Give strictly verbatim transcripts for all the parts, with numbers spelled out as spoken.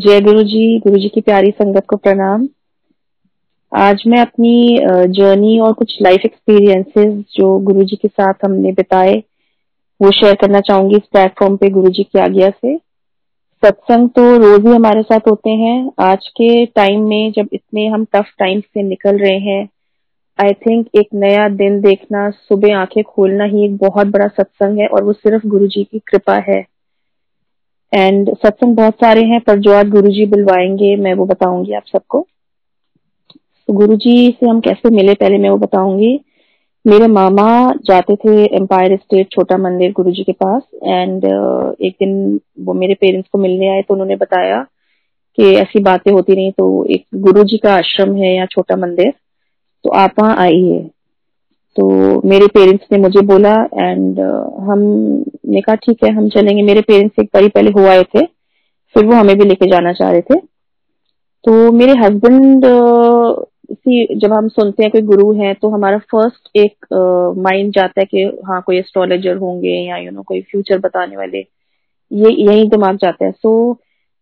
जय गुरु जी, गुरु जी की प्यारी संगत को प्रणाम। आज मैं अपनी जर्नी और कुछ लाइफ एक्सपीरियंसेस जो गुरु जी के साथ हमने बिताए वो शेयर करना चाहूंगी इस प्लेटफॉर्म पे गुरु जी की आज्ञा से। सत्संग तो रोज ही हमारे साथ होते हैं। आज के टाइम में जब इतने हम टफ टाइम से निकल रहे हैं, आई थिंक एक नया दिन देखना, सुबह आंखें खोलना ही एक बहुत बड़ा सत्संग है और वो सिर्फ गुरु जी की कृपा है। एंड सत्संग बहुत सारे हैं पर जो आज गुरु जी बुलवाएंगे मैं वो बताऊंगी आप सबको। तो गुरु जी से हम कैसे मिले पहले मैं वो बताऊंगी। मेरे मामा जाते थे एम्पायर स्टेट छोटा मंदिर गुरु जी के पास, एंड एक दिन वो मेरे पेरेंट्स को मिलने आए तो उन्होंने बताया कि ऐसी बातें होती नहीं, तो एक गुरु जी का आश्रम है यहाँ छोटा मंदिर, तो आप वहाँ आइए। तो मेरे पेरेंट्स ने मुझे बोला एंड हमने कहा ठीक है हम चलेंगे। मेरे पेरेंट्स एक बारी पहले हो आए थे, फिर वो हमें भी लेके जाना चाह रहे थे। तो मेरे हस्बैंड सी जब हम सुनते हैं कोई गुरु है तो हमारा फर्स्ट एक माइंड जाता है कि हाँ कोई एस्ट्रोलॉजर होंगे या यू नो कोई फ्यूचर बताने वाले, ये यही दिमाग जाता है। सो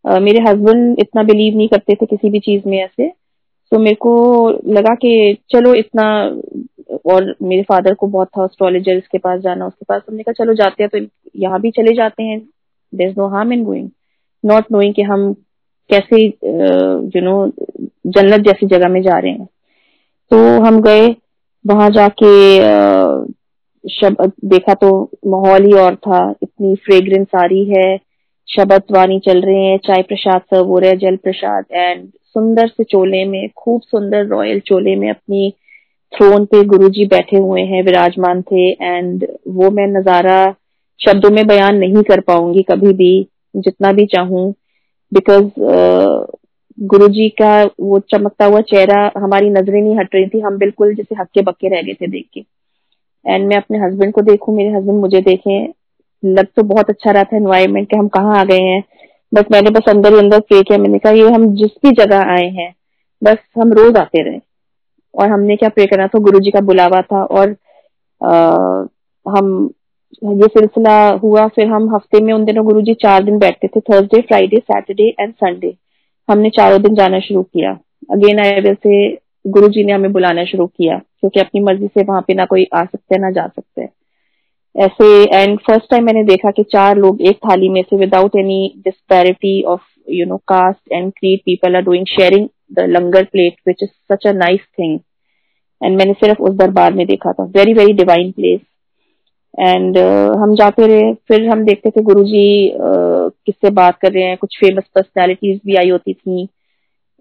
so, मेरे हस्बैंड इतना बिलीव नहीं करते थे किसी भी चीज में ऐसे, तो so, मेरे को लगा कि चलो इतना, और मेरे फादर को बहुत था एस्ट्रोलॉजर के पास जाना उसके पास, हमने कहा चलो जाते हैं तो यहाँ भी चले जाते हैं, there is no harm in going not knowing कि हम कैसे यू नो जन्नत जैसी जगह में जा रहे हैं। तो हम गए वहां जाके शब्द देखा तो माहौल ही और था, इतनी फ्रेग्रेंस आ रही है, शब्द वाणी चल रहे हैं, चाय प्रसाद सर्व हो रहे हैं, जल प्रसाद, एंड सुंदर से चोले में, खूब सुंदर रॉयल चोले में अपनी थ्रोन पे गुरुजी बैठे हुए हैं, विराजमान थे। एंड वो मैं नजारा शब्दों में बयान नहीं कर पाऊंगी कभी भी जितना भी चाहूं, बिकॉज गुरुजी का वो चमकता हुआ चेहरा, हमारी नजरें नहीं हट रही थी, हम बिल्कुल जैसे हक्के बक्के रह गए थे देख के। एंड मैं अपने हस्बैंड को देखूं, मेरे हस्बैंड मुझे देखें, लग तो बहुत अच्छा रहा था एनवायरमेंट के हम कहाँ आ गए हैं, बस मैंने बस अंदर ही अंदर प्रे किया। मैंने कहा ये हम जिस भी जगह आए हैं बस हम रोज आते रहे और हमने क्या प्रे करना था, गुरुजी का बुलावा था। और आ, हम ये सिलसिला हुआ, फिर हम हफ्ते में उन दिनों गुरुजी चार दिन बैठते थे, Thursday Friday Saturday and Sunday, हमने चारों दिन जाना शुरू किया। अगेन आई विल से गुरुजी ने हमें बुलाना शुरू किया क्योंकि अपनी मर्जी से वहां पे ना कोई आ सकते ना जा सकते ऐसे। एंड फर्स्ट टाइम मैंने देखा कि चार लोग एक थाली में से without any disparity of you know caste and creed people are doing sharing The langar plate which is such a nice thing. And मैंने सिर्फ उस दरबार में देखा था, very very divine place. And हम जाते रहे, फिर हम देखते थे गुरुजी uh, किससे बात कर रहे हैं, कुछ फेमस पर्सनालिटीज भी आई होती थी।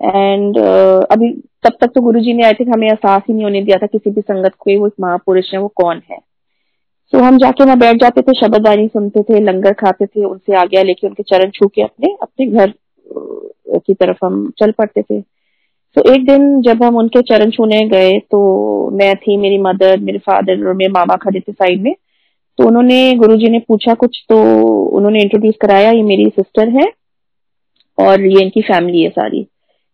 एंड uh, अभी तब तक तो गुरुजी ने आई थिंक हमें एहसास ही नहीं होने दिया था किसी भी संगत को वो एक महापुरुष है, वो कौन है। सो so, हम जाके वहां बैठ जाते थे, शब्द वाणी सुनते थे, लंगर खाते थे, उनसे आज्ञा लेके उनके चरण छू के अपने अपने घर की तरफ हम चल पड़ते थे। तो एक दिन जब हम उनके चरण छूने गए तो मैं थी, मेरी मदर, मेरे फादर और मेरे मामा खड़े थे साइड में, तो उन्होंने गुरुजी ने पूछा कुछ तो उन्होंने इंट्रोड्यूस कराया, ये मेरी सिस्टर है और ये इनकी फैमिली है सारी।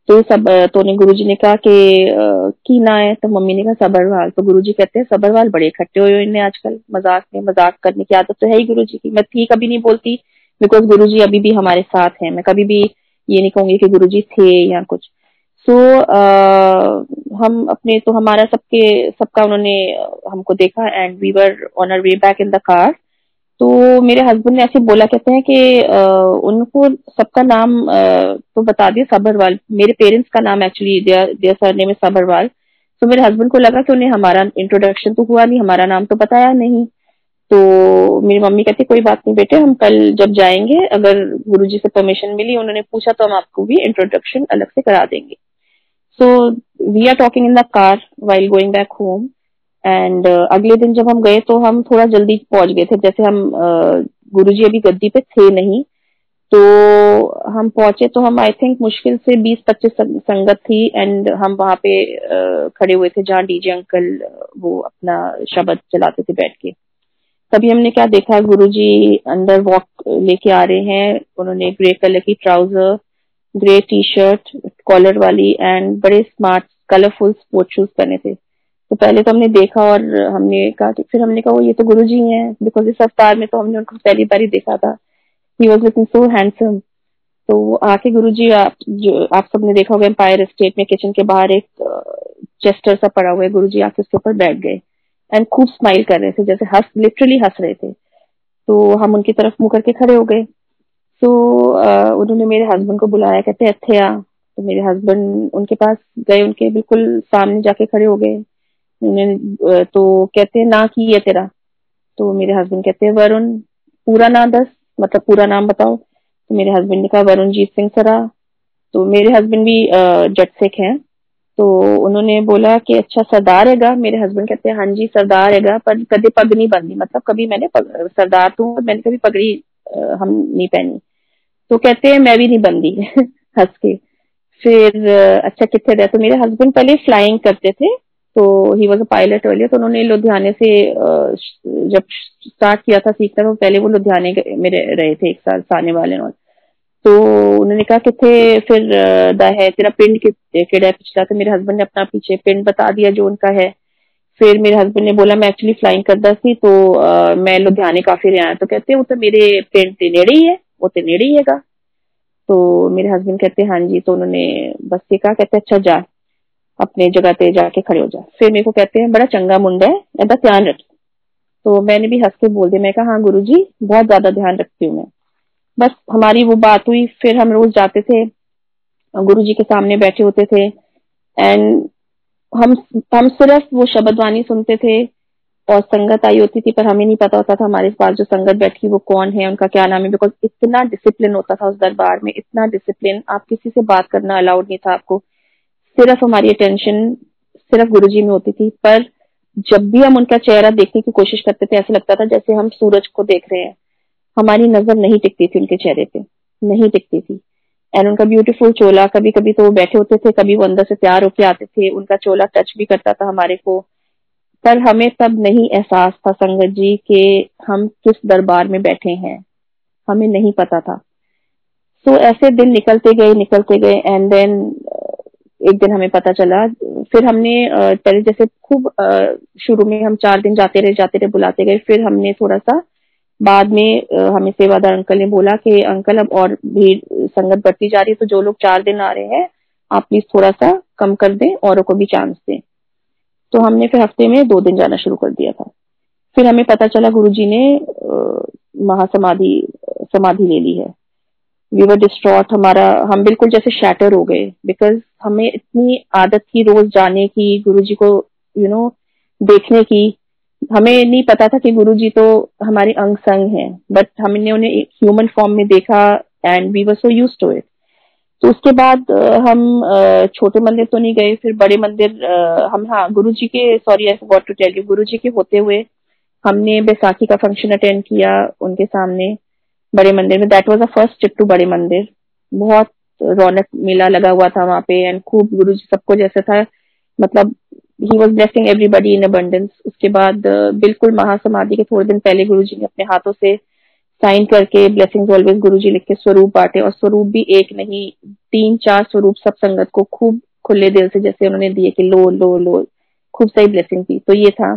तो सब तो उन्हें गुरुजी ने कहा कि की ना है, तो मम्मी ने कहा सबरवाल। तो गुरुजी कहते हैं सबरवाल बड़े इकट्ठे हुए इन्हें आजकल, मजाक में मजाक करने की आदत तो है ही गुरुजी की। मैं ठीक अभी नहीं बोलती बिकॉज गुरुजी अभी भी हमारे साथ हैं, मैं कभी भी ये नहीं कहूंगी कि गुरुजी थे या कुछ। तो so, uh, हम अपने तो हमारा सबके सबका उन्होंने हमको देखा and we were on our way back in the car. तो मेरे हस्बैंड ने ऐसे बोला, कहते हैं कि uh, उनको सबका नाम uh, तो बता दिया सबरवाल, मेरे पेरेंट्स का नाम एक्चुअली दिया सर ने में सबरवाल। तो so, मेरे हस्बैंड को लगा कि उन्हें हमारा इंट्रोडक्शन तो हुआ नहीं, हमारा नाम तो बताया नहीं। तो मेरी मम्मी कहती कोई बात नहीं बेटे, हम कल जब जाएंगे अगर गुरुजी से परमिशन मिली, उन्होंने पूछा तो हम आपको भी इंट्रोडक्शन अलग से करा देंगे। So we are talking in the car while going back home and uh, अगले दिन जब हम गए तो हम थोड़ा जल्दी पहुंच गए थे, जैसे हम uh, गुरुजी अभी गद्दी पे थे नहीं, तो हम पहुंचे तो हम आई थिंक मुश्किल से बीस पच्चीस संगत थी। एंड हम वहां पे uh, खड़े हुए थे जहाँ डीजे अंकल वो अपना शब्द चलाते थे बैठ के। तभी हमने क्या देखा, गुरुजी अंदर वॉक लेके आ रहे हैं, उन्होंने ग्रे कलर की trouser, grey T shirt collar वाली एंड बड़े स्मार्ट कलरफुल स्पोर्ट शूज पहने थे। तो पहले तो हमने देखा और हमने कहा, फिर हमने कहा वो ये तो गुरुजी हैं बिकॉज इस अवतार में तो हमने उनको पहली बार ही देखा था, he was looking so handsome. तो आके गुरुजी आप जो आप सबने देखा होगा एम्पायर स्टेट में किचन के बाहर एक चेस्टर सा पड़ा हुआ है, गुरुजी आके उसके ऊपर बैठ गए एंड खूब स्माइल कर रहे थे, जैसे हंस लिटरली हंस रहे थे। तो हम उनकी तरफ मुंह करके खड़े हो गए। तो so, uh, उन्होंने मेरे हस्बैंड को बुलाया, कहते हैं अथया। तो मेरे हस्बैंड उनके पास गए, उनके बिल्कुल सामने जाके खड़े हो गए। उन्होंने तो कहते हैं ना की है तेरा। तो मेरे हस्बैंड कहते हैं वरुण, पूरा ना दस मतलब पूरा नाम बताओ। तो मेरे हस्बैंड ने कहा वरुण जीत सिंह सरा। तो मेरे हस्बैंड भी जट सिख हैं, तो उन्होंने बोला कि अच्छा सरदार हैगा। मेरे हस्बैंड कहते हैं हाँ जी सरदार हैगा, पर कभी पग नहीं बंधी, मतलब कभी मैंने पग, सरदार तो मैंने कभी पगड़ी हम नहीं पहनी। तो कहते हैं मैं भी नहीं बंधी हंस के। फिर अच्छा कितने रहे? तो मेरे हस्बैंड पहले फ्लाइंग करते थे, तो he was a pilot earlier. तो उन्होंने लुधियाने से जब स्टार्ट किया था सीखना, तो पहले वो लुधियाने में रहे थे एक साल साने वाले। और तो उन्होंने कहा किथे फिर दा है तेरा पिंड केड़ा पिछला। तो मेरे हस्बैंड ने अपना पीछे पिंड बता दिया जो उनका है। फिर मेरे हस्बैंड ने बोला मैं एक्चुअली फ्लाइंग करता सी, तो आ, मैं लुधियाने काफी रहा। तो कहते वो तो मेरे पिंड के नेड़े ही है, वो तो नेड़े ही हैगा। तो मेरे हस्बैंड कहते हाँ जी। तो उन्होंने बस ये कहा, कहते अच्छा जा अपने जगह पे जाके खड़े हो जा। फिर मेरे को कहते हैं बड़ा चंगा मुंडा है, ऐसा ध्यान रख। तो मैंने भी हंस के बोल दिया, मैं कहा हाँ गुरु जी बहुत ज्यादा ध्यान रखती हूँ मैं। बस हमारी वो बात हुई। फिर हम रोज जाते थे, गुरु जी के सामने बैठे होते थे एंड हम हम सिर्फ वो शब्दवाणी सुनते थे और संगत आई होती थी, पर हमें नहीं पता होता था हमारे पास जो संगत बैठी वो कौन है, उनका क्या नाम है, बिकॉज इतना डिसिप्लिन होता था उस दरबार में, इतना डिसिप्लिन। आप किसी से बात करना अलाउड नहीं था आपको, सिर्फ हमारी अटेंशन सिर्फ गुरुजी में होती थी। पर जब भी हम उनका चेहरा देखने की कोशिश करते थे, ऐसा लगता था जैसे हम सूरज को देख रहे हैं। हमारी नजर नहीं टिकती थी उनके चेहरे पे, नहीं टिकती थी। एंड उनका ब्यूटीफुल चोला, कभी कभी तो वो बैठे होते थे, कभी वो अंदर से तैयार होके आते थे, उनका चोला टच भी करता था हमारे को। पर हमें तब नहीं एहसास था संगत जी के हम किस दरबार में बैठे हैं, हमें नहीं पता था। सो so, ऐसे दिन निकलते गए निकलते गए एंड देन एक दिन हमें पता चला। फिर हमने पहले जैसे खूब शुरू में हम चार दिन जाते रहे जाते रहे बुलाते गए। फिर हमने थोड़ा सा बाद में हमें सेवादार अंकल ने बोला कि अंकल अब और भीड़ संगत बढ़ती जा रही है, तो जो लोग चार दिन आ रहे हैं आप प्लीज थोड़ा सा कम कर दें, औरों को भी चांस दें। तो हमने फिर हफ्ते में दो दिन जाना शुरू कर दिया था। फिर हमें पता चला गुरुजी ने महासमाधि समाधि ले ली है। वी वर डिस्ट्रॉट, हमारा हम बिल्कुल जैसे शैटर हो गए, बिकॉज हमें इतनी आदत थी रोज जाने की, गुरुजी को यू नो देखने की। हमें नहीं पता था कि गुरुजी तो हमारे अंग संग हैं, बट हमने उन्हें ह्यूमन फॉर्म में देखा and we were so used to it. तो उसके बाद हम छोटे मंदिर तो नहीं गए, फिर बड़े मंदिर हम हाँ गुरुजी के sorry I forgot to tell you Guruji के होते हुए हमने बैसाखी का फंक्शन अटेंड किया उनके सामने बड़े मंदिर में। That was a first trip to बड़े मंदिर। बहुत रौनक मेला लगा हुआ था वहां पे एंड खूब गुरुजी सबको जैसा था, मतलब he was blessing everybody in abundance. उसके बाद बिल्कुल महासमाधि के थोड़े दिन पहले गुरुजी ने अपने हाथों से साइन करके ब्लेसिंग्स ऑलवेज गुरुजी लिख के स्वरूप बांटे, और स्वरूप भी एक नहीं तीन चार स्वरूप सब संगत को खूब खुले दिल से जैसे उन्होंने दिए कि लो लो लो, खूब सही ब्लेसिंग थी। तो ये था।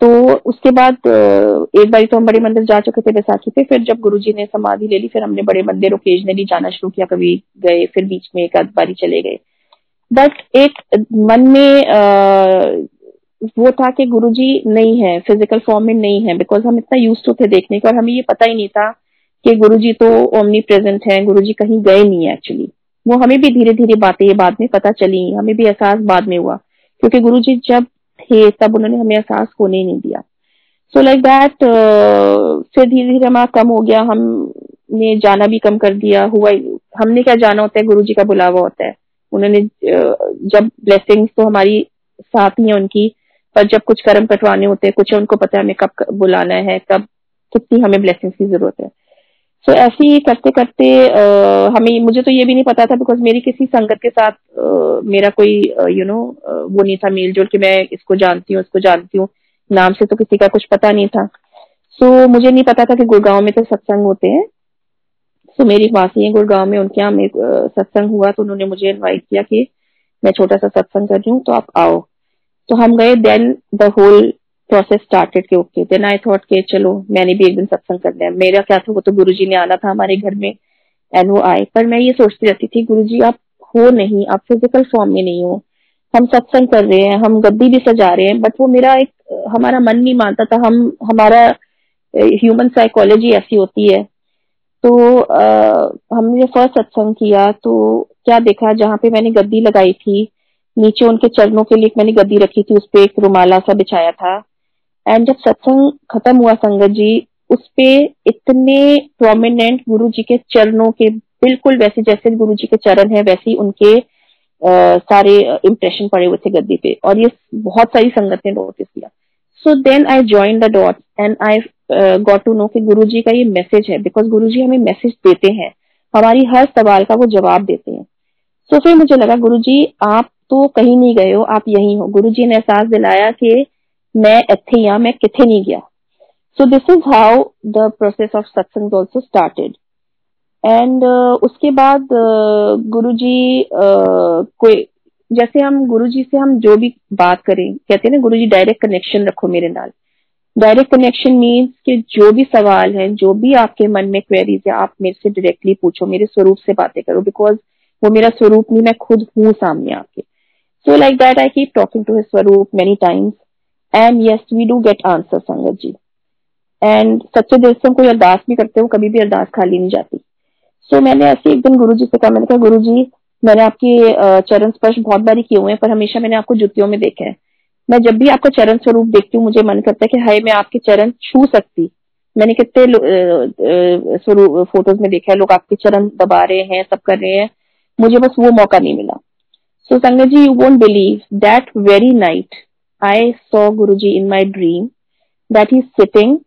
तो उसके बाद एक बार तो हम बड़े मंदिर जा चुके थे बैसाखी पे। फिर जब गुरुजी ने समाधि ले ली फिर हमने बड़े मंदिर ओकेजनली जाना शुरू किया, कभी गए फिर बीच में एक आध बारी चले गए। बट एक मन में आ, वो था कि गुरुजी नहीं है, फिजिकल फॉर्म में नहीं है, बिकॉज हम इतना यूज तो थे देखने के और हमें ये पता ही नहीं था कि गुरुजी तो ओमनी प्रेजेंट है, गुरुजी कहीं गए नहीं है एक्चुअली। वो हमें भी धीरे धीरे बातें ये बाद में पता चली, हमें भी एहसास बाद में हुआ, क्योंकि गुरुजी जब थे तब उन्होंने हमें एहसास होने ही नहीं दिया। सो लाइक दैट फिर धीरे धीरे हमारा कम हो गया, हमने जाना भी कम कर दिया। हुआ हमने क्या जाना होता है, गुरुजी का बुलावा होता है। उन्होंने जब ब्लेसिंग्स तो हमारी साथ ही है उनकी, पर जब कुछ कर्म कटवाने होते हैं कुछ है, उनको पता है हमें कब बुलाना है, कब कितनी हमें ब्लेसिंग्स की जरूरत है। सो so, ऐसे ही करते करते आ, हमें मुझे तो ये भी नहीं पता था, बिकॉज मेरी किसी संगत के साथ आ, मेरा कोई यू नो वो नहीं था मेल जोल कि मैं इसको जानती हूँ इसको जानती हूँ, नाम से तो किसी का कुछ पता नहीं था। सो so, मुझे नहीं पता था कि गुड़गांव में तो सत्संग होते हैं। सो so, मेरी मासी है गुड़गांव में, उनके यहाँ सत्संग हुआ तो उन्होंने मुझे इन्वाइट किया कि मैं छोटा सा सत्संग कर रही हूँ तो आप आओ। तो हम गए, then the whole process started के ओके। देन आई थॉट के चलो मैंने भी एक दिन सत्संग करना है। मेरा क्या था, वो तो गुरुजी ने आना था हमारे घर में एंड वो आए। पर मैं ये सोचती रहती थी गुरुजी आप हो नहीं, आप फिजिकल फॉर्म में नहीं हो, हम सत्संग कर रहे हैं, हम गद्दी भी सजा रहे हैं, बट वो मेरा एक हमारा मन नहीं मानता था। हम हमारा ह्यूमन साइकोलॉजी ऐसी होती है। तो आ, हमने फर्स्ट सत्संग किया तो क्या देखा, जहाँ पे मैंने गद्दी लगाई थी नीचे उनके चरणों के लिए मैंने गद्दी रखी थी, उस पे एक रुमाला सा बिछाया था। एंड जब सत्संग खत्म हुआ संगत जी, उस पे इतने प्रोमिनेंट गुरु जी के चरणों के बिल्कुल वैसे जैसे गुरु जी के चरण है वैसे ही उनके आ, सारे इम्प्रेशन पड़े हुए थे गद्दी पे, और ये बहुत सारी संगत ने नोटिस किया। So then I join the dots and I got to know कि गुरु जी का ये मैसेज है, बिकॉज गुरु जी हमें मैसेज देते हैं, हमारी हर सवाल का वो जवाब देते हैं। सो so, फिर मुझे लगा गुरु जी आप तो कहीं नहीं गए हो, आप यहीं हो। गुरु जी ने एहसास दिलाया कि मैं इत्थे ही, मैं किथे नहीं गया। So this is how the process of satsang also started. And उसके बाद uh, गुरु जी uh, कोई जैसे हम गुरु जी से हम जो भी बात करें, कहते हैं ना गुरु जी डायरेक्ट कनेक्शन रखो मेरे नाल। डायरेक्ट कनेक्शन मीन्स कि जो भी सवाल है, जो भी आपके मन में क्वेरीज है, आप मेरे से डायरेक्टली पूछो, मेरे स्वरूप से बातें करो, बिकॉज वो मेरा स्वरूप नहीं, मैं खुद हूँ सामने आपके। So like that I keep talking to his swaroop many times and yes we do get answer संगत जी। एंड सच्चे दिल से हम कोई अरदास भी करते हो, कभी भी अरदास खाली नहीं जाती। सो so, मैंने ऐसे एक दिन गुरु जी से कहा, मैंने कहा गुरु जी मैंने आपके चरण स्पर्श बहुत बारी किए हुए हैं, पर हमेशा मैंने आपको जुतियों में देखा है। मैं जब भी आपका चरण स्वरूप देखती हूँ मुझे मन करता है कि हाय मैं आपके चरण छू सकती। मैंने कितने स्वरूप फोटोज में देखा है, लोग आपके चरण दबा रहे हैं, सब कर रहे हैं, मुझे बस वो मौका नहीं मिला। सो संगत ji you won't believe, that very night I saw Guruji in my dream that he sitting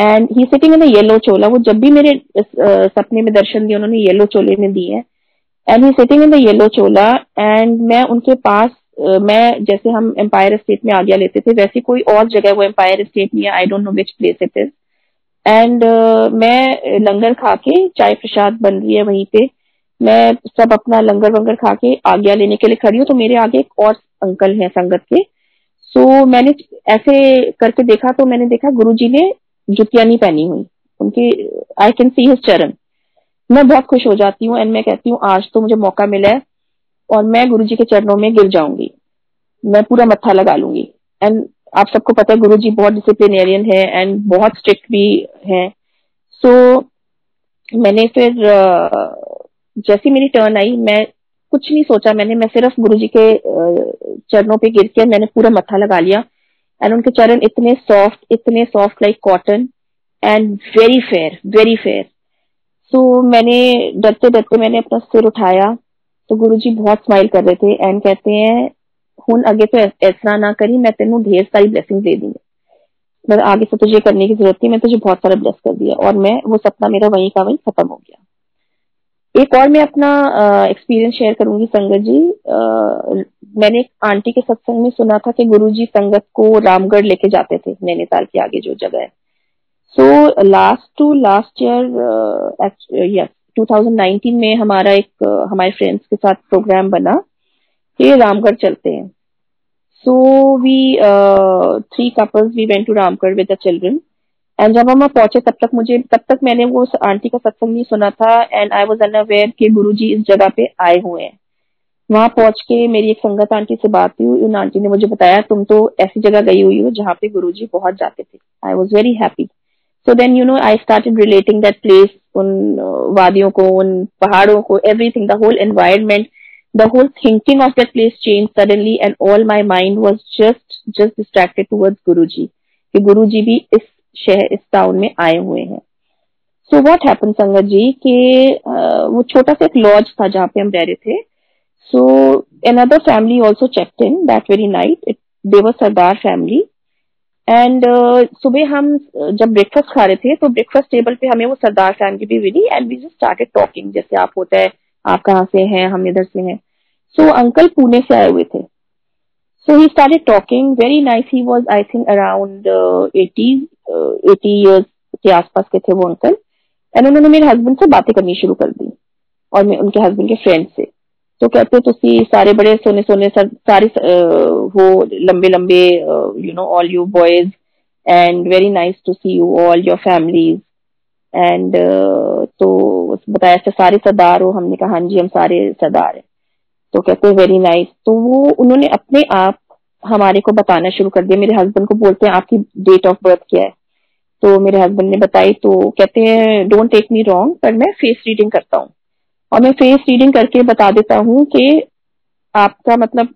and he sitting in yellow chola. वो जब भी मेरे uh, सपने में दर्शन दिए उन्होंने येलो चोले में दिए, and he sitting in yellow chola. And मैं उनके पास Uh, मैं जैसे हम एम्पायर स्टेट में आज्ञा लेते थे वैसे कोई और जगह वो एम्पायर स्टेट में, I don't know which place it is. And मैं लंगर खा के, चाय प्रसाद बन रही है वहीं पे, मैं सब अपना लंगर वंगर खा के आज्ञा लेने के लिए खड़ी हूँ, तो मेरे आगे एक और अंकल हैं संगत के। सो so, मैंने ऐसे करके देखा तो मैंने देखा गुरुजी ने जुतियां नहीं पहनी हुई उनकी, आई कैन सी हिज चरण। मैं बहुत खुश हो जाती हूँ एंड मैं कहती हूँ आज तो मुझे मौका मिला है और मैं गुरुजी के चरणों में गिर जाऊंगी, मैं पूरा मत्था लगा लूंगी। एंड आप सबको पता है गुरुजी बहुत डिसिप्लिनेरियन है एंड बहुत स्ट्रिक्ट भी है। सो so, मैंने फिर जैसी मेरी टर्न आई मैं कुछ नहीं सोचा, मैंने मैं सिर्फ गुरुजी के चरणों पे गिर के मैंने पूरा मत्था लगा लिया। एंड उनके चरण इतने सॉफ्ट, इतने soft like cotton and very fair, very fair. So मैंने डरते डरते मैंने अपना सिर उठाया तो गुरुजी बहुत स्माइल कर रहे थे एंड कहते हैं हुन आगे तो ऐसा ना करी, मैं तेनू ढेर सारी ब्लेसिंग दे दी, मैं आगे से तुझे करने की जरूरत नहीं, मैं तुझे बहुत सारा ब्लेस कर दिया। और मैं वो सपना मेरा वहीं का वहीं खत्म हो गया। एक और मैं अपना एक्सपीरियंस शेयर करूंगी संगत जी। आ, मैंने एक आंटी के सत्संग में सुना था कि गुरुजी संगत को रामगढ़ लेके जाते थे, नैनीताल के आगे जो जगह है। So last to last year yes दो हज़ार उन्नीस में हमारा एक हमारे फ्रेंड्स के साथ प्रोग्राम बना कि रामगढ़ चलते हैं। So we three couples we went to Ramgarh with the children. And जब हम पहुंचे तब तक मुझे तब तक मैंने वो आंटी का सत्संग नहीं सुना था एंड आई वाज अनअवेयर कि गुरुजी इस जगह पे आए हुए हैं। वहां पहुंच के मेरी एक संगत आंटी से बात हुई, उन आंटी ने मुझे बताया तुम तो ऐसी जगह गई हुई हो जहाँ पे गुरुजी बहुत जाते थे। I was very happy. So then, you know, I started relating that place, उन वादियों को, उन पहाड़ों को, everything, the whole environment, the whole thinking of that place changed suddenly and all my mind was just, just distracted towards Guruji, कि Guruji भी इस शहर, इस टाउन में आए हुए हैं। So what happened संगत जी कि वो छोटा सा एक लॉज था जहाँ पे हम रह रहे थे। So another family also checked in that very night, it, they were Sardar family। And uh, सुबह हम जब ब्रेकफास्ट खा रहे थे तो ब्रेकफास्ट टेबल पे हमें वो सरदार फैमिली भी मिली and we just started talking, जैसे आप होता है आप कहाँ से हैं, हम इधर से हैं। सो so, अंकल पुणे से आए हुए थे। So he started talking very nice. He was I think around eighty years के आसपास के थे वो अंकल। एंड उन्होंने मेरे हस्बैंड से बातें करनी शुरू कर दी और मैं उनके हस्बैंड के फ्रेंड से। तो कहते तुसी सारे बड़े सोने सोने सर, सारे वो लंबे लंबे you know all you boys and very nice to see you all your families and तो बताया से सारे सरदार हो, हमने कहा हाँ जी हम सारे सरदार हैं। तो कहते वेरी नाइस। तो वो उन्होंने अपने आप हमारे को बताना शुरू कर दिया। मेरे हस्बैंड को बोलते हैं आपकी डेट ऑफ बर्थ क्या है, तो मेरे हस्बैंड ने बताई। तो कहते हैं डोंट टेक मी रॉन्ग, पर मैं फेस रीडिंग करता हूँ और मैं फेस रीडिंग करके बता देता हूँ कि आपका मतलब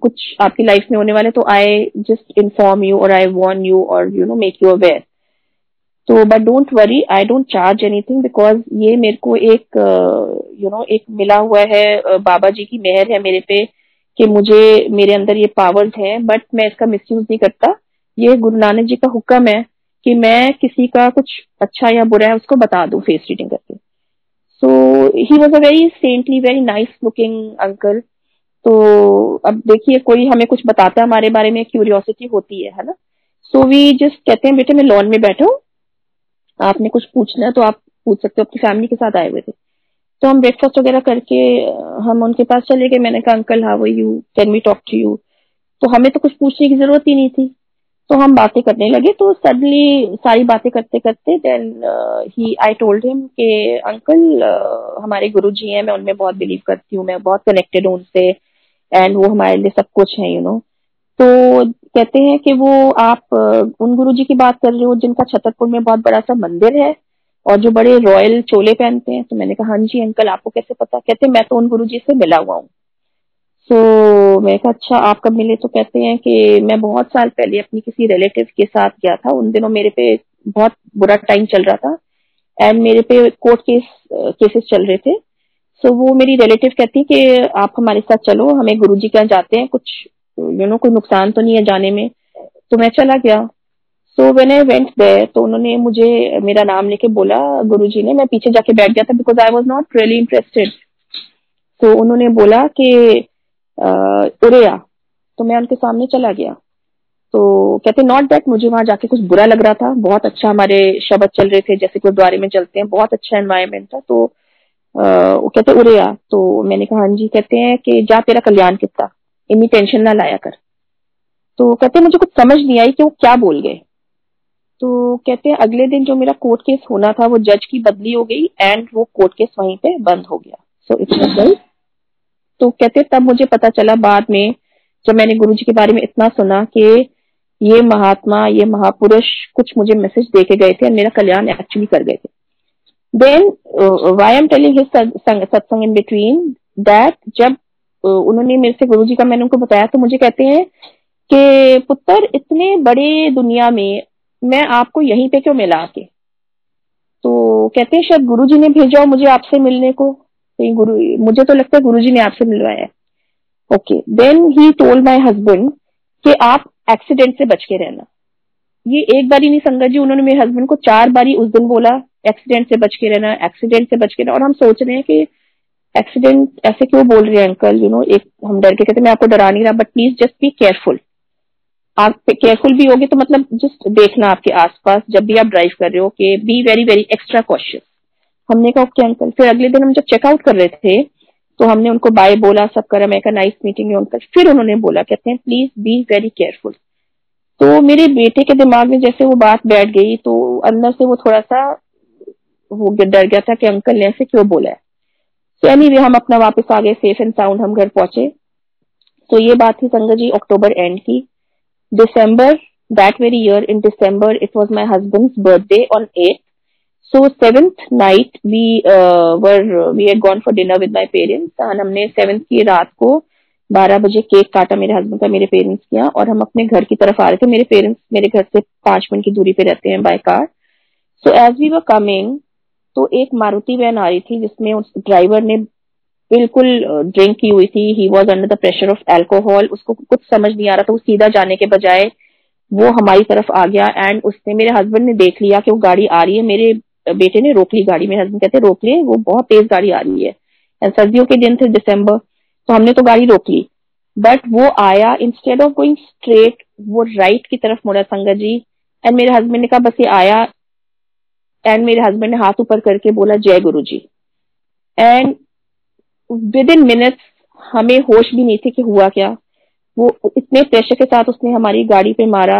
कुछ आपकी लाइफ में होने वाले, तो आई जस्ट इन्फॉर्म यू और आई वार्न यू और you know make you aware. तो but don't worry, I don't charge anything because ये मेरे को एक यू नो एक मिला हुआ है, बाबा जी की मेहर है मेरे पे कि मुझे मेरे अंदर ये पावर्स हैं, बट मैं इसका मिसयूज नहीं करता। ये गुरु नानक जी का हुक्म है कि मैं किसी का कुछ अच्छा या बुरा है उसको बता दूं फेस रीडिंग करके। So he was a very saintly very nice looking uncle. तो अब देखिए कोई हमें कुछ बताता है हमारे बारे में, क्यूरियोसिटी होती है है ना। सो वी जस्ट कहते हैं बेटे मैं लॉन में बैठा हूँ, आपने कुछ पूछना है तो आप पूछ सकते हो, अपनी फैमिली के साथ आए हुए थे। तो हम ब्रेकफास्ट वगैरह करके हम उनके पास चले गए। मैंने कहा uncle how are you, can we talk to you. तो हमें तो कुछ पूछने की जरूरत ही नहीं थी, तो हम बातें करने लगे। तो सडनली सारी बातें करते करते then he I told him कि अंकल uh, हमारे गुरुजी हैं, मैं उनमें बहुत बिलीव करती हूँ, मैं बहुत कनेक्टेड हूँ उनसे एंड वो हमारे लिए सब कुछ है यू नो। तो कहते हैं कि वो आप उन गुरुजी की बात कर रहे हो जिनका छतरपुर में बहुत बड़ा सा मंदिर है और जो बड़े रॉयल चोले पहनते हैं। तो मैंने कहा हाँ जी अंकल, आपको कैसे पता। कहते मैं तो उन गुरुजी से मिला हुआ हूँ। सो मैंने कहा अच्छा आप कब मिले। तो कहते हैं कि मैं बहुत साल पहले अपनी किसी रिलेटिव के साथ गया था, उन दिनों मेरे पे बहुत बुरा टाइम चल रहा था एंड मेरे पे कोर्ट केस केसेस चल रहे थे। सो so, वो मेरी रिलेटिव कहती है कि आप हमारे साथ चलो, हमें गुरुजी के यहाँ जाते हैं, कुछ यू नो कोई नुकसान तो नहीं है जाने में। तो मैं चला गया। So when I went there तो उन्होंने मुझे मेरा नाम लेके बोला गुरुजी ने, मैं पीछे जाके बैठ गया था because I was not really interested. तो उन्होंने बोला कि अरे आ, तो मैं उनके सामने चला गया। तो कहते नॉट दैट मुझे वहां जाके कुछ बुरा लग रहा था, बहुत अच्छा हमारे शब्द चल रहे थे जैसे गुरुद्वारे में चलते हैं, बहुत अच्छा एनवायरमेंट था। तो आ, वो कहते अरे आ, तो मैंने कहा हाँ जी। कहते हैं कि जा तेरा कल्याण कितना, इतनी टेंशन ना लाया कर। तो कहते मुझे कुछ समझ नहीं आई कि वो क्या बोल गए। तो कहते हैं अगले दिन जो मेरा कोर्ट केस होना था वो जज की बदली हो गई एंड वो कोर्ट केस वहीं पे बंद हो गया। सो इट्स तो कहते तब मुझे पता चला बाद में जब मैंने गुरुजी के बारे में इतना सुना कि ये महात्मा ये महापुरुष कुछ मुझे मैसेज दे के गए थे और मेरा कल्याण एक्चुअली कर गए थे। Then why am telling his satsang in between that जब उन्होंने मेरे से गुरुजी का मैंने उनको बताया तो मुझे कहते हैं कि पुत्र इतने बड़े दुनिया में मैं आपको यहीं पे क्यों मिला के। तो कहते हैं शायद गुरुजी ने भेजा हो मुझे आपसे मिलने को, तो गुरु मुझे तो लगता है गुरुजी ने आपसे मिलवाया। Okay then he told my husband कि आप एक्सीडेंट से बच के रहना। ये एक बारी नहीं संगत जी, उन्होंने मेरे हस्बैंड को चार बारी उस दिन बोला एक्सीडेंट से बच के रहना, एक्सीडेंट से बच के रहना। और हम सोच रहे हैं कि एक्सीडेंट ऐसे क्यों बोल रहे हैं अंकल यू नो, एक हम डर के कहते मैं आपको डरा नहीं रहा but please just be careful. आप केयरफुल भी होगे तो मतलब जस्ट देखना आपके आसपास जब भी आप ड्राइव कर रहे हो कि be very very extra cautious. हमने कहा ओके अंकल। फिर अगले दिन हम जब चेकआउट कर रहे थे तो हमने उनको बाय बोला, सब करा, मैं कहा नाइस मीटिंग यू अंकल। फिर उन्होंने बोला कहते हैं प्लीज बी वेरी केयरफुल। तो मेरे बेटे के दिमाग में जैसे वो बात बैठ गई तो अंदर से वो थोड़ा सा वो डर गया था कि अंकल ने ऐसे क्यों बोला है। तो एनीवे हम अपना वापस आ गए सेफ एंड साउंड, हम घर पहुंचे। तो ये बात थी संगत जी अक्टूबर एंड की। December that very year in December it was my husband's birthday on eight. So seventh night we were we had gone for dinner with my parents and हमने सेवेंथ की रात को बारह बजे केक काटा मेरे husband का मेरे पेरेंट्स किया और हम अपने घर की तरफ आ रहे थे। मेरे पेरेंट्स मेरे घर से पांच मिनट की दूरी पे रहते हैं by car. So as we were coming तो एक मारुति वैन आ रही थी जिसमें उस ड्राइवर ने बिल्कुल ड्रिंक की हुई थी, he was under the pressure of alcohol, उसको कुछ समझ नहीं आ रहा था। वो सीधा जाने के बजाय वो हमारी तरफ आ गया एंड उसने मेरे हस्बैंड ने देख लिया कि वो गाड़ी आ रही है, मेरे बेटे ने रोक ली गाड़ी। मेरे हस्बैंड कहते रोक लिए, वो बहुत तेज गाड़ी आ रही है एंड सर्दियों के दिन थे दिसंबर, तो हमने तो गाड़ी रोक ली बट वो आया इंस्टेड ऑफ गोइंग स्ट्रेट वो राइट की तरफ मुड़ा संगत जी। एंड मेरे हस्बैंड ने कहा बस ये आया एंड मेरे हस्बैंड ने हाथ ऊपर करके बोला जय Guruji. And within minutes हमें होश भी नहीं थी कि हुआ क्या। वो इतने प्रेशर के साथ उसने हमारी गाड़ी पे मारा,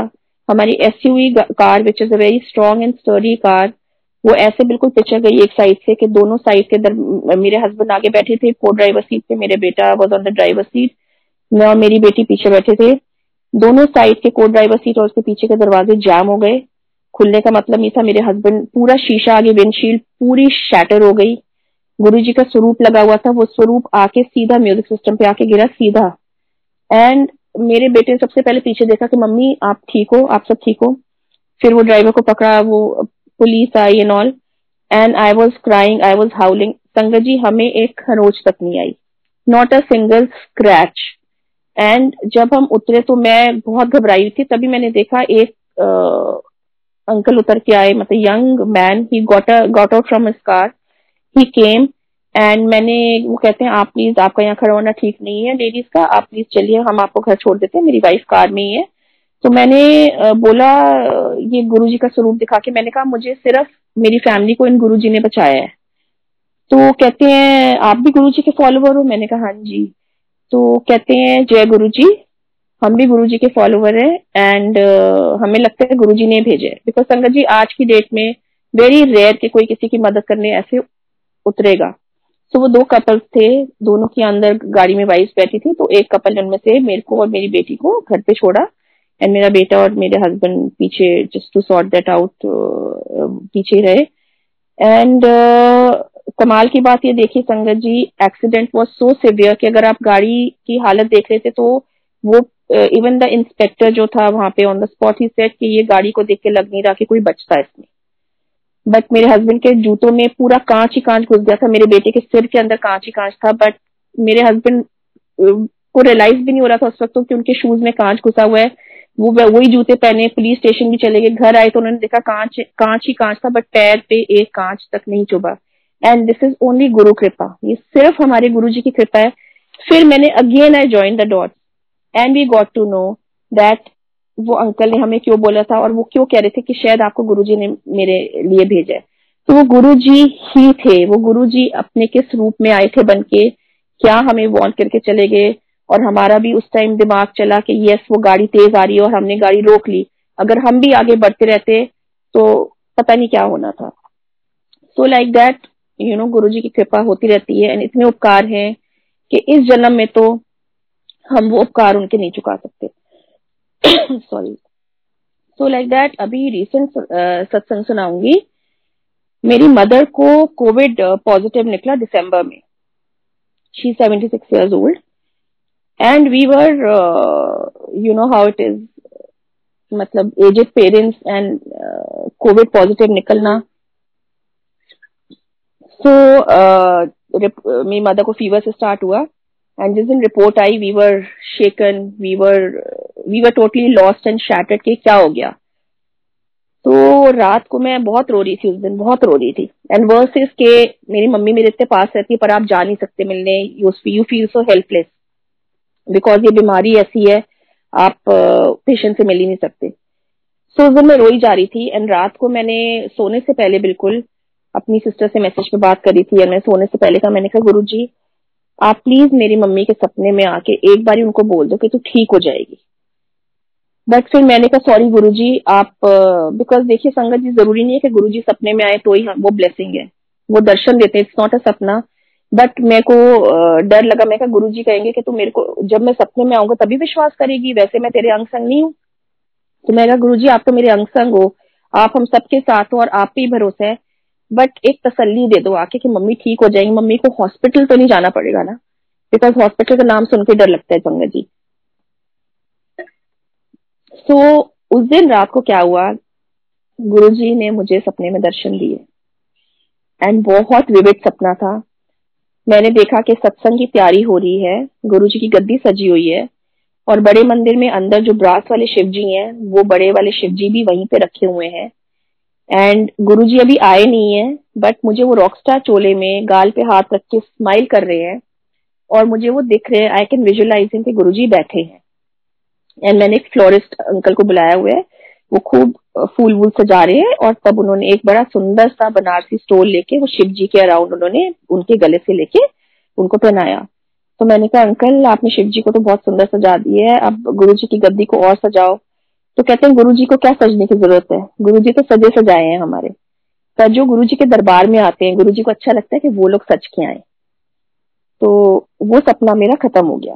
हमारी SUV car which is a very strong and sturdy car वो ऐसे बिल्कुल पिचक गई एक साइड से कि दोनों साइड के दर, मेरे हस्बैंड आगे बैठे थे को ड्राइवर सीट पे, मेरे बेटा was on the driver seat, मैं और मेरी बेटी पीछे बैठे थे। दोनों साइड के को ड्राइवर सीट और उसके पीछे के दरवाजे जाम हो गए, खुलने का मतलब नहीं था। मेरे हस्बैंड पूरा शीशा आगे विंडशील्ड पूरी शैटर हो गई। गुरुजी का स्वरूप लगा हुआ था, वो स्वरूप आके सीधा म्यूजिक सिस्टम पे आके गिरा सीधा। एंड मेरे बेटे ने सबसे पहले पीछे देखा कि मम्मी आप ठीक हो, आप सब ठीक हो। फिर वो ड्राइवर को पकड़ा, वो पुलिस आई and all, and I was crying, I was howling. Sangat ji हमें एक खरोच तक नहीं आई, not a single scratch. And जब हम उतरे तो मैं बहुत घबराई थी, तभी मैंने देखा एक अंकल उतर के आए, मतलब young man, he got got out from his car, he came and मैंने, वो कहते हैं आप प्लीज, आपका यहाँ खड़ा होना ठीक नहीं है लेडीज का, आप प्लीज चलिए, हम आपको घर छोड़ देते हैं, मेरी वाइफ कार में ही है। तो मैंने बोला ये गुरुजी का स्वरूप दिखा के, मैंने कहा मुझे सिर्फ मेरी फैमिली को इन गुरुजी ने बचाया है। तो कहते हैं आप भी गुरुजी के फॉलोवर हो? मैंने कहा हाँ जी। तो कहते हैं जय गुरुजी, हम भी गुरुजी के फॉलोवर हैं एंड uh, हमें लगता है गुरुजी ने भेजे। बिकॉज संगत जी आज की डेट में वेरी रेयर कि कोई किसी की मदद करने ऐसे उतरेगा। तो so, वो दो कपल्स थे, दोनों के अंदर गाड़ी में वाइफ बैठी थी। तो एक कपल उनमें से मेरे को और मेरी बेटी को घर पे छोड़ा, एंड मेरा बेटा और मेरे हस्बैंड पीछे just to sort that out पीछे रहे। एंड uh, कमाल की बात ये देखिए sangat ji, accident was so severe कि अगर आप गाड़ी की हालत देख रहे थे तो वो इवन द इंस्पेक्टर जो था वहां पे ऑन द स्पॉट ही सेड कि ये गाड़ी को देख के लग नहीं रहा कि कोई बचता है इसमें। बट मेरे हस्बैंड के जूतों में पूरा कांच ही कांच घुस गया था, मेरे बेटे के सिर के अंदर कांच ही कांच था। बट मेरे हस्बैंड को रियलाइज भी नहीं हो रहा था उस वक्त कि उनके शूज में कांच घुसा हुआ है। वो वही जूते पहने, पुलिस स्टेशन भी चले गए, घर आए तो उन्होंने देखा कांच कांच ही कांच था, बट पैर पे एक कांच तक नहीं चुभा। एंड दिस इज ओनली गुरु कृपा, ये सिर्फ हमारे गुरु जी की कृपा है। फिर मैंने again I join the dot and we got to know that वो अंकल ने हमें क्यों बोला था और वो क्यों कह रहे थे कि शायद आपको गुरुजी ने मेरे लिए भेजा है। तो वो गुरुजी ही थे, वो गुरुजी अपने किस रूप में आए थे बनके, क्या हमें वार्न करके चले गए। और हमारा भी उस टाइम दिमाग चला कि यस वो गाड़ी तेज आ रही है और हमने गाड़ी रोक ली, अगर हम भी आगे बढ़ते रहते तो पता नहीं क्या होना था। So like that you know Guruji की कृपा होती रहती है। एंड इतने उपकार है कि इस जन्म में तो हम वो उपकार उनके नहीं चुका सकते। सॉरी, सो लाइक दैट अभी रिसेंट सत्संग सुनाऊंगी। मेरी मदर को कोविड पॉजिटिव निकला दिसंबर में, she is seventy six years old and we were you know how it is, मतलब aged parents and covid positive निकलना। सो मेरी मदर को फीवर से स्टार्ट हुआ एंड जिस दिन रिपोर्ट आई we were shaken, we were we were totally lost and shattered कि क्या हो गया। तो रात को मैं बहुत रो रही थी, उस दिन बहुत रो रही थी। एंड वर्स इज के मेरी मम्मी मेरे इतने पास रहती है पर आप जा नहीं सकते मिलने, you feel so helpless because ये बीमारी ऐसी है आप पेशेंट से मिल ही नहीं सकते। सो so, उस दिन मैं रोई जा रही थी। एंड रात को मैंने सोने से पहले बिल्कुल अपनी सिस्टर से मैसेज पे बात करी थी। एंड मैं सोने से पहले का मैंने कहा गुरु जी आप प्लीज मेरी मम्मी के सपने में आके एक बार उनको बोल दो कि तू ठीक हो जाएगी। बट फिर मैंने कहा सॉरी गुरुजी आप, बिकॉज uh, देखिए संगत जी जरूरी नहीं है कि गुरुजी सपने में आए तो ही वो ब्लेसिंग है, वो दर्शन देते हैं, इट्स नॉट अ सपना। बट मेरे को uh, डर लगा, मैं कहा गुरुजी कहेंगे कि तू मेरे को जब मैं सपने में आऊंगा तभी विश्वास करेगी, वैसे मैं तेरे अंग संग नहीं हूँ। तो मैं कहा गुरुजी आप तो मेरे अंग संग हो, आप हम सबके साथ हो और आप पे ही भरोसा है, बट एक तसल्ली दे दो आके कि मम्मी ठीक हो जाएंगी, मम्मी को हॉस्पिटल तो नहीं जाना पड़ेगा ना, बिकॉज हॉस्पिटल का नाम सुनकर डर लगता है संगत जी। सो so, उस दिन रात को क्या हुआ, गुरुजी ने मुझे सपने में दर्शन दिए एंड बहुत विविड सपना था। मैंने देखा कि सत्संग की तैयारी हो रही है, गुरुजी की गद्दी सजी हुई है और बड़े मंदिर में अंदर जो ब्रास वाले शिव जी हैं वो बड़े वाले शिव जी भी वहीं पे रखे हुए हैं। एंड गुरुजी अभी आए नहीं है बट मुझे वो रॉकस्टार चोले में गाल पे हाथ रख के स्माइल कर रहे हैं और मुझे वो दिख रहे हैं, आई कैन विजुअलाइज हिम कि गुरुजी बैठे हैं। एंड मैंने एक फ्लोरिस्ट अंकल को बुलाया हुआ है, वो खूब फूल वूल सजा रहे हैं और तब उन्होंने एक बड़ा सुंदर सा बनारसी स्टोल लेके वो शिव जी के अराउंड उन्होंने उनके गले से लेके उनको पहनाया। तो मैंने कहा अंकल आपने शिव जी को तो बहुत सुंदर सजा दिया है, अब गुरुजी की गद्दी को और सजाओ। तो कहते हैं गुरुजी को क्या सजने की जरूरत है, गुरुजी तो सजे सजाए हैं हमारे। पर जो गुरुजी के दरबार में आते हैं, गुरुजी को अच्छा लगता है कि वो लोग सच के आए। तो वो सपना मेरा खत्म हो गया।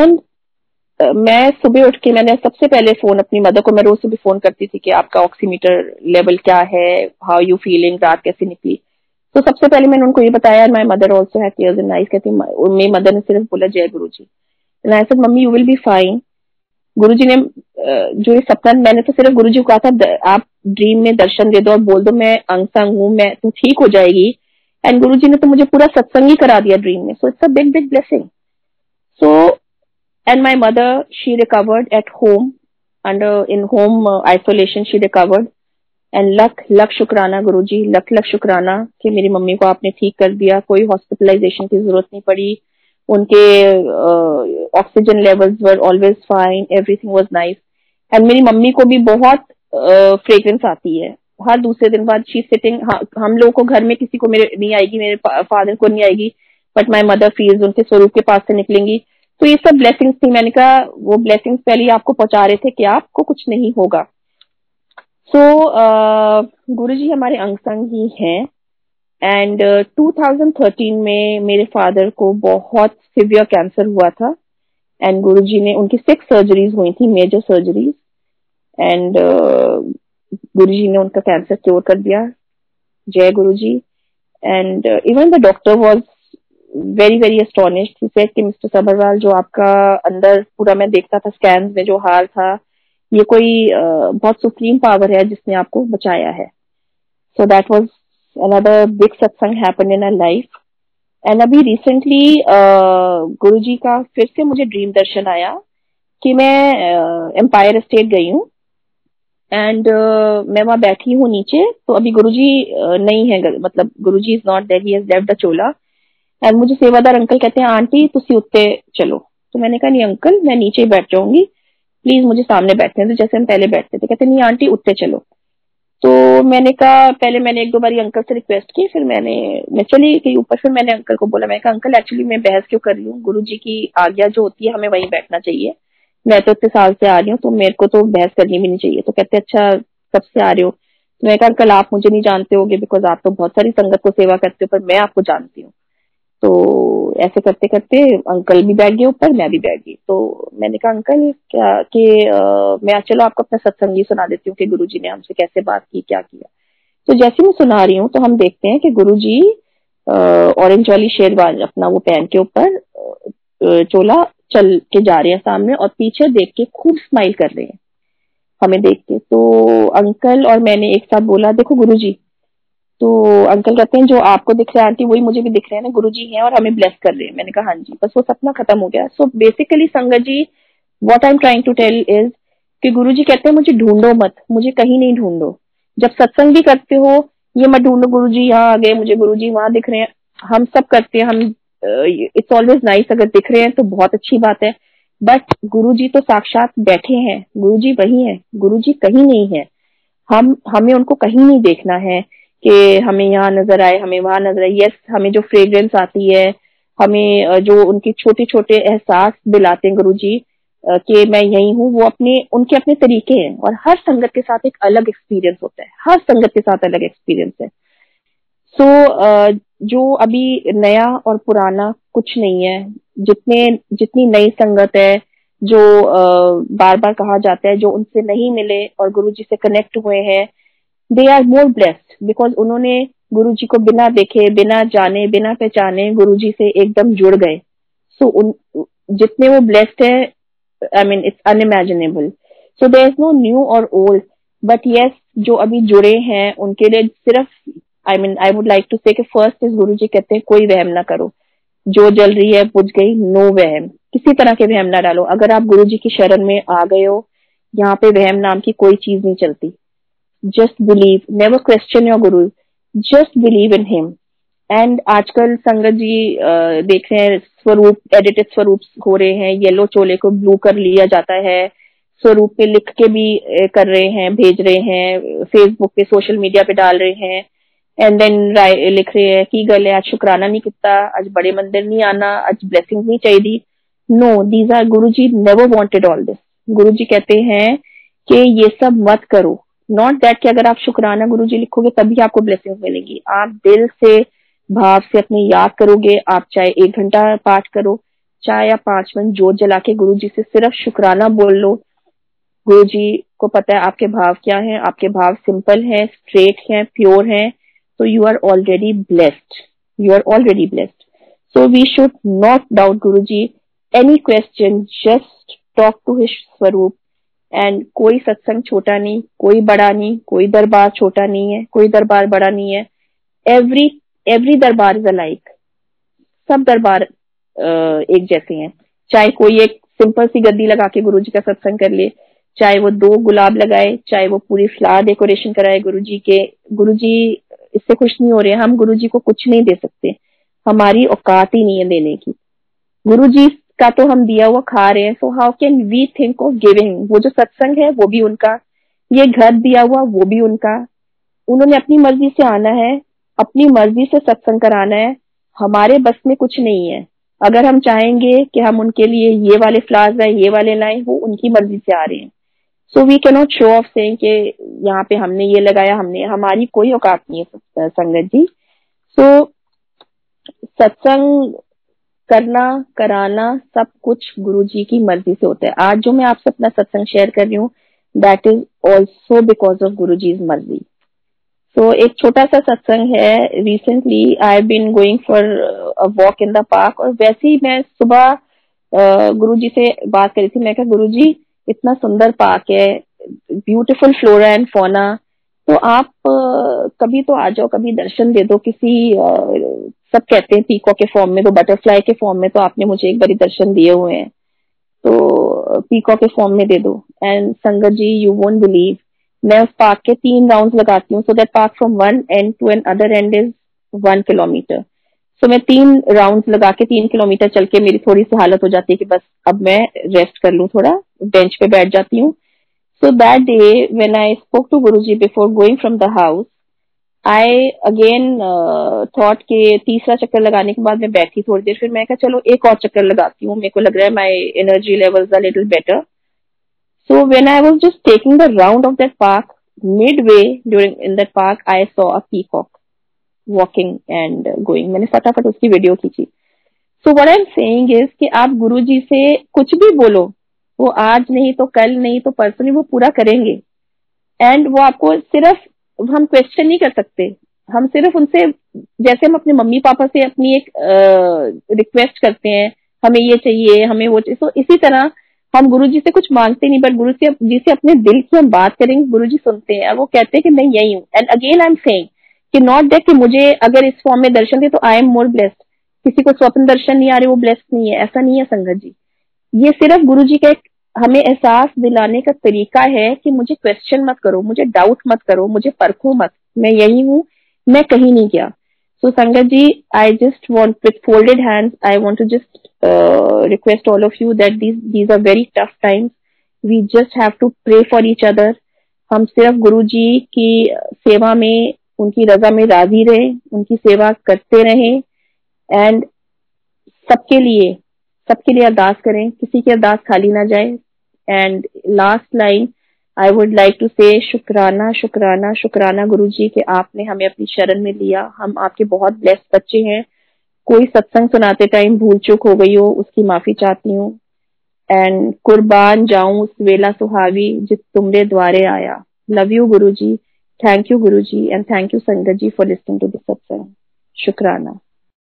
एंड uh, मैं सुबह उठ के मैंने सबसे पहले फोन अपनी मदर को, मैं रोज सुबह फोन करती थी कि आपका ऑक्सीमीटर लेवल क्या है, हाउ यू फीलिंग, रात कैसे निकली। तो सबसे पहले मैंने उनको ये बताया। My mother also had tears in eyes, कहती मेरी मदर ने सिर्फ बोला जय Guruji. And I said mummy you will be fine. Guruji ने जो ये सपना, मैंने तो सिर्फ गुरुजी को कहा था आप ड्रीम में दर्शन दे दो और बोल दो मैं अंग संग हूँ, मैं तू ठीक हो जाएगी। एंड गुरुजी ने तो मुझे पूरा सत्संग ही करा दिया ड्रीम में। So it's a big big blessing. So and my mother she recovered at home under in home isolation, she recovered. And लख लख शुक्राना गुरुजी, लख लख शुक्राना कि मेरी मम्मी को आपने ठीक कर दिया, कोई हॉस्पिटलाइजेशन की जरूरत नहीं पड़ी, उनके oxygen levels were always fine, everything was nice. And मेरी मम्मी को भी बहुत फ्रेग्रेंस uh, आती है हर दूसरे दिन बाद। शी सिटिंग, हम लोगों को घर में किसी को मेरे नहीं आएगी, मेरे फादर को नहीं आएगी, बट माय मदर फील्स उनके स्वरूप के पास से निकलेंगी। तो ये सब ब्लेसिंग्स थी। मैंने कहा वो ब्लेसिंग्स पहले आपको पहुंचा रहे थे कि आपको कुछ नहीं होगा। सो so, uh, गुरुजी हमारे अंगसंग ही हैं। एंड uh, ट्वेंटी थर्टीन में मेरे फादर को बहुत सिवियर कैंसर हुआ था। एंड गुरुजी ने, उनकी सिक्स सर्जरीज हुई थी, major surgeries. And uh, Guruji ने उनका कैंसर क्योर कर दिया, जय Guruji. And even the doctor was very very astonished. He said कि मिस्टर सबरवाल, जो आपका अंदर पूरा मैं देखता था स्कैन्स में जो हाल था, ये कोई uh, बहुत सुप्रीम पावर है जिसने आपको बचाया है। So that was another big satsang happened in our life। and अभी recently uh, गुरुजी का फिर से मुझे ड्रीम दर्शन आया कि मैं एम्पायर स्टेट गई हूँ। एंड uh, मैं वहां बैठी हूँ नीचे। तो अभी गुरुजी uh, नहीं है, मतलब Guruji is not there, he has left the Chola. And मुझे सेवादार अंकल कहते हैं आंटी तुसी उत्ते चलो। तो मैंने कहा नहीं अंकल, मैं नीचे ही बैठ जाऊंगी, प्लीज मुझे सामने बैठने दो जैसे हम पहले बैठते थे। कहते नहीं आंटी उत्ते चलो। तो मैंने कहा, पहले मैंने एक दो बारी अंकल से रिक्वेस्ट की, फिर मैंने मैं चली गई ऊपर। फिर मैंने अंकल को बोला, मैंने कहा अंकल एक्चुअली मैं बहस क्यों कर रही हूँ, गुरुजी की आज्ञा जो होती है हमें वहीं बैठना चाहिए, मैं तो इतने साल से आ रही हूँ तो मेरे को तो बहस करनी भी नहीं चाहिए। तो कहते अच्छा कब से आ रहे हो। तो मैंने कहा अंकल आप मुझे नहीं जानते होगे बिकॉज आप तो बहुत सारी संगत को सेवा करते हो, पर मैं आपको जानती हूँ। तो ऐसे करते करते अंकल भी बैठ गए ऊपर, मैं भी बैठ गई। तो मैंने कहा अंकल क्या कि मैं चलो आपको अपना सत्संगी सुना देती हूँ कि गुरुजी ने हमसे कैसे बात की, क्या किया। तो जैसे मैं सुना रही हूँ तो हम देखते हैं कि गुरुजी ऑरेंज वाली शेरवानी अपना वो पहन के ऊपर चोला चल के जा रहे हैं सामने, और पीछे देख के खूब स्माइल कर रहे हैं हमें देख के। तो अंकल और मैंने एक साथ बोला देखो गुरुजी। तो अंकल कहते हैं जो आपको दिख रहा है आंटी वही मुझे भी दिख रहे हैं ना, गुरुजी हैं और हमें ब्लेस कर रहे हैं। मैंने कहा हाँ जी, बस वो सपना खत्म हो गया। So basically sangat ji, what I am trying to tell is कि गुरुजी कहते हैं मुझे ढूंढो मत, मुझे कहीं नहीं ढूंढो। जब सत्संग भी करते हो ये मत ढूंढो गुरुजी यहाँ आ गए, मुझे गुरुजी वहां दिख रहे हैं, हम सब करते हैं हम, इट्स ऑलवेज नाइस अगर दिख रहे हैं तो बहुत अच्छी बात है, बट गुरुजी तो साक्षात बैठे हैं, गुरुजी वही है, गुरुजी कहीं नहीं है। हम हमें उनको कहीं नहीं देखना है कि हमें यहाँ नजर आए, हमें वहां नजर आए। यस, हमें जो फ्रेग्रेंस आती है, हमें जो उनकी छोटे छोटे एहसास दिलाते हैं गुरुजी कि मैं यही हूँ, वो अपने उनके अपने तरीके हैं। और हर संगत के साथ एक अलग एक्सपीरियंस होता है, हर संगत के साथ अलग एक्सपीरियंस है। सो so, जो अभी नया और पुराना कुछ नहीं है, जितने जितनी नई संगत है जो बार बार कहा जाता है जो उनसे नहीं मिले और गुरुजी से कनेक्ट हुए हैं, they are more blessed because उन्होंने गुरुजी को बिना देखे, बिना जाने, बिना पहचाने गुरुजी से एकदम जुड़ गए। सो so, उन जितने वो ब्लेस्ड है, I mean it's unimaginable. So there is no new और ओल्ड, बट यस जो अभी जुड़े हैं उनके लिए सिर्फ I mean I would like to say first is Guruji कहते हैं कोई वहम ना करो, जो जल रही है बुझ गई, नो वहम, किसी तरह के वहम ना डालो। अगर आप गुरुजी की शरण में आ गए हो, यहाँ पे वहम नाम की कोई चीज नहीं चलती। Just believe, never question your guru, just believe in him। And आजकल संगत जी uh, देख रहे हैं स्वरूप, एडिटेड स्वरूप हो रहे हैं, येलो चोले को ब्लू कर लिया जाता है, स्वरूप पे लिख के भी कर रहे हैं, भेज रहे हैं, फेसबुक पे सोशल मीडिया पे डाल रहे हैं। एंड देन लिख रहे हैं की गल है आज शुक्राना नहीं किता, आज बड़े मंदिर नहीं आना, आज ब्लेसिंग नहीं चाहिए। No, these are Guruji never wanted all this. Guruji कहते हैं कि ये सब मत करो, नॉट दैट कि अगर आप शुक्राना गुरुजी लिखोगे तभी आपको ब्लेसिंग मिलेगी। आप दिल से भाव से अपने याद करोगे, आप चाहे एक घंटा पाठ करो, चाहे आप पांच मिनट जोत जला के गुरुजी से सिर्फ शुक्राना बोल लो। गुरुजी को पता है आपके भाव क्या हैं, आपके भाव सिंपल हैं, स्ट्रेट हैं, प्योर हैं, तो you are already blessed, you are already blessed. So we should not doubt Guruji any question, just talk to his स्वरूप। एंड कोई सत्संग छोटा नहीं, कोई बड़ा नहीं, कोई दरबार छोटा नहीं है, कोई दरबार बड़ा नहीं है। Every every darbar is alike, सब दरबार एक जैसे हैं। चाहे कोई एक सिंपल सी गद्दी लगा के गुरुजी का सत्संग कर ले, चाहे वो दो गुलाब लगाए, चाहे वो पूरी फ्लावर डेकोरेशन कराए गुरुजी के, गुरुजी इससे खुश नहीं हो रहे। हम गुरुजी को कुछ नहीं दे सकते, हमारी औकात ही नहीं है देने की। गुरुजी का तो हम दिया हुआ खा रहे हैं, so how can we think of giving. वो जो सत्संग है वो भी उनका, ये घर दिया हुआ वो भी उनका, उन्होंने अपनी मर्जी से आना है, अपनी मर्जी से सत्संग कराना है, हमारे बस में कुछ नहीं है। अगर हम चाहेंगे कि हम उनके लिए ये वाले फ्लावर्स लाए, ये वाले लाए, वो उनकी मर्जी से आ रहे हैं। So we can not show off saying कि यहाँ पे हमने ये लगाया, हमने, हमारी कोई औकात नहीं है संगत जी। सो सत्संग करना, कराना, सब कुछ गुरुजी की मर्जी से होता है। आज जो मैं आपसे अपना सत्संग शेयर कर रही हूँ, that is also because of Guruji's मर्जी। तो एक छोटा सा सत्संग है, recently I have been going for a walk in the park, और वैसे ही मैं सुबह गुरुजी से बात करी थी। मैं कहा गुरुजी इतना सुंदर पार्क है, ब्यूटीफुल फ्लोरा एंड फौना, तो आप कभी तो आ जाओ, कभी दर्शन दे दो किसी, सब कहते हैं पीकॉक के फॉर्म में, तो बटरफ्लाई के फॉर्म में तो आपने मुझे एक बार दर्शन दिए हुए हैं, तो पीकॉक के फॉर्म में दे दो। एंड संगत जी यू वोंट बिलीव, मैं उस पार्क के तीन राउंड लगाती हूँ, so that park from one end to end other end is one kilometre. सो मैं तीन राउंड लगा के तीन किलोमीटर चल के मेरी थोड़ी सी हालत हो जाती है कि बस अब मैं रेस्ट कर लूं, थोड़ा बेंच पे बैठ जाती हूँ। So that day when I spoke to Guruji before going from the house, I again thought के तीसरा चक्कर लगाने के बाद मैं बैठी थोड़ी देर, फिर मैं कहा चलो एक और चक्कर लगाती हूँ, मेरे को लग रहा है my energy levels are little better. So when I was just taking the round of that park, midway during in that park, I saw a peacock walking and going. मैंने फटाफट उसकी वीडियो खींची। So what I'm saying is कि आप गुरुजी से कुछ भी बोलो, वो आज नहीं तो कल, नहीं तो परसों, नहीं, वो पूरा करेंगे। And वो आपको सिर्फ, हम क्वेश्चन नहीं कर सकते, हम सिर्फ उनसे, जैसे हम अपने मम्मी पापा से अपनी एक रिक्वेस्ट करते हैं, हमें ये चाहिए, हमें वो चाहिए, so इसी तरह हम गुरुजी से कुछ मांगते नहीं, बट गुरु से जी से अपने दिल की हम बात करेंगे, गुरुजी सुनते हैं और वो कहते हैं कि मैं यही हूँ। And again I am saying कि नॉट दैट कि मुझे अगर इस फॉर्म में दर्शन दे तो आई एम मोर ब्लेस्ड, किसी को स्वप्न दर्शन नहीं आ रहे वो ब्लेस्ड नहीं है, ऐसा नहीं है संगत जी। ये सिर्फ गुरुजी का एक हमें एहसास दिलाने का तरीका है कि मुझे क्वेश्चन मत करो, मुझे डाउट मत करो, मुझे परखो मत, मैं यही हूँ, मैं कहीं नहीं गया। सो संगत ji I just want with folded hands, I want to just Uh, request all of you that these these are very tough times. We just have to pray for each other. हम सिर्फ गुरुजी की सेवा में, उनकी रजा में राजी रहे, उनकी सेवा करते रहे, एंड सबके लिए सबके लिए अरदास करें, किसी की अरदास खाली ना जाए। And last line I would like to say, शुक्राना शुक्राना शुक्राना गुरुजी के आपने हमें अपनी शरण में लिया, हम आपके बहुत ब्लेस्ड बच्चे हैं। कोई सत्संग सुनाते टाइम भूल चूक हो गई हो उसकी माफी चाहती हूँ। एंड कुर्बान जाऊं उस वेला सुहावी जिस तुमरे द्वारे आया। Love you Guruji, thank you Guruji, and thank you sangat ji for listening to this satsang. शुक्राना।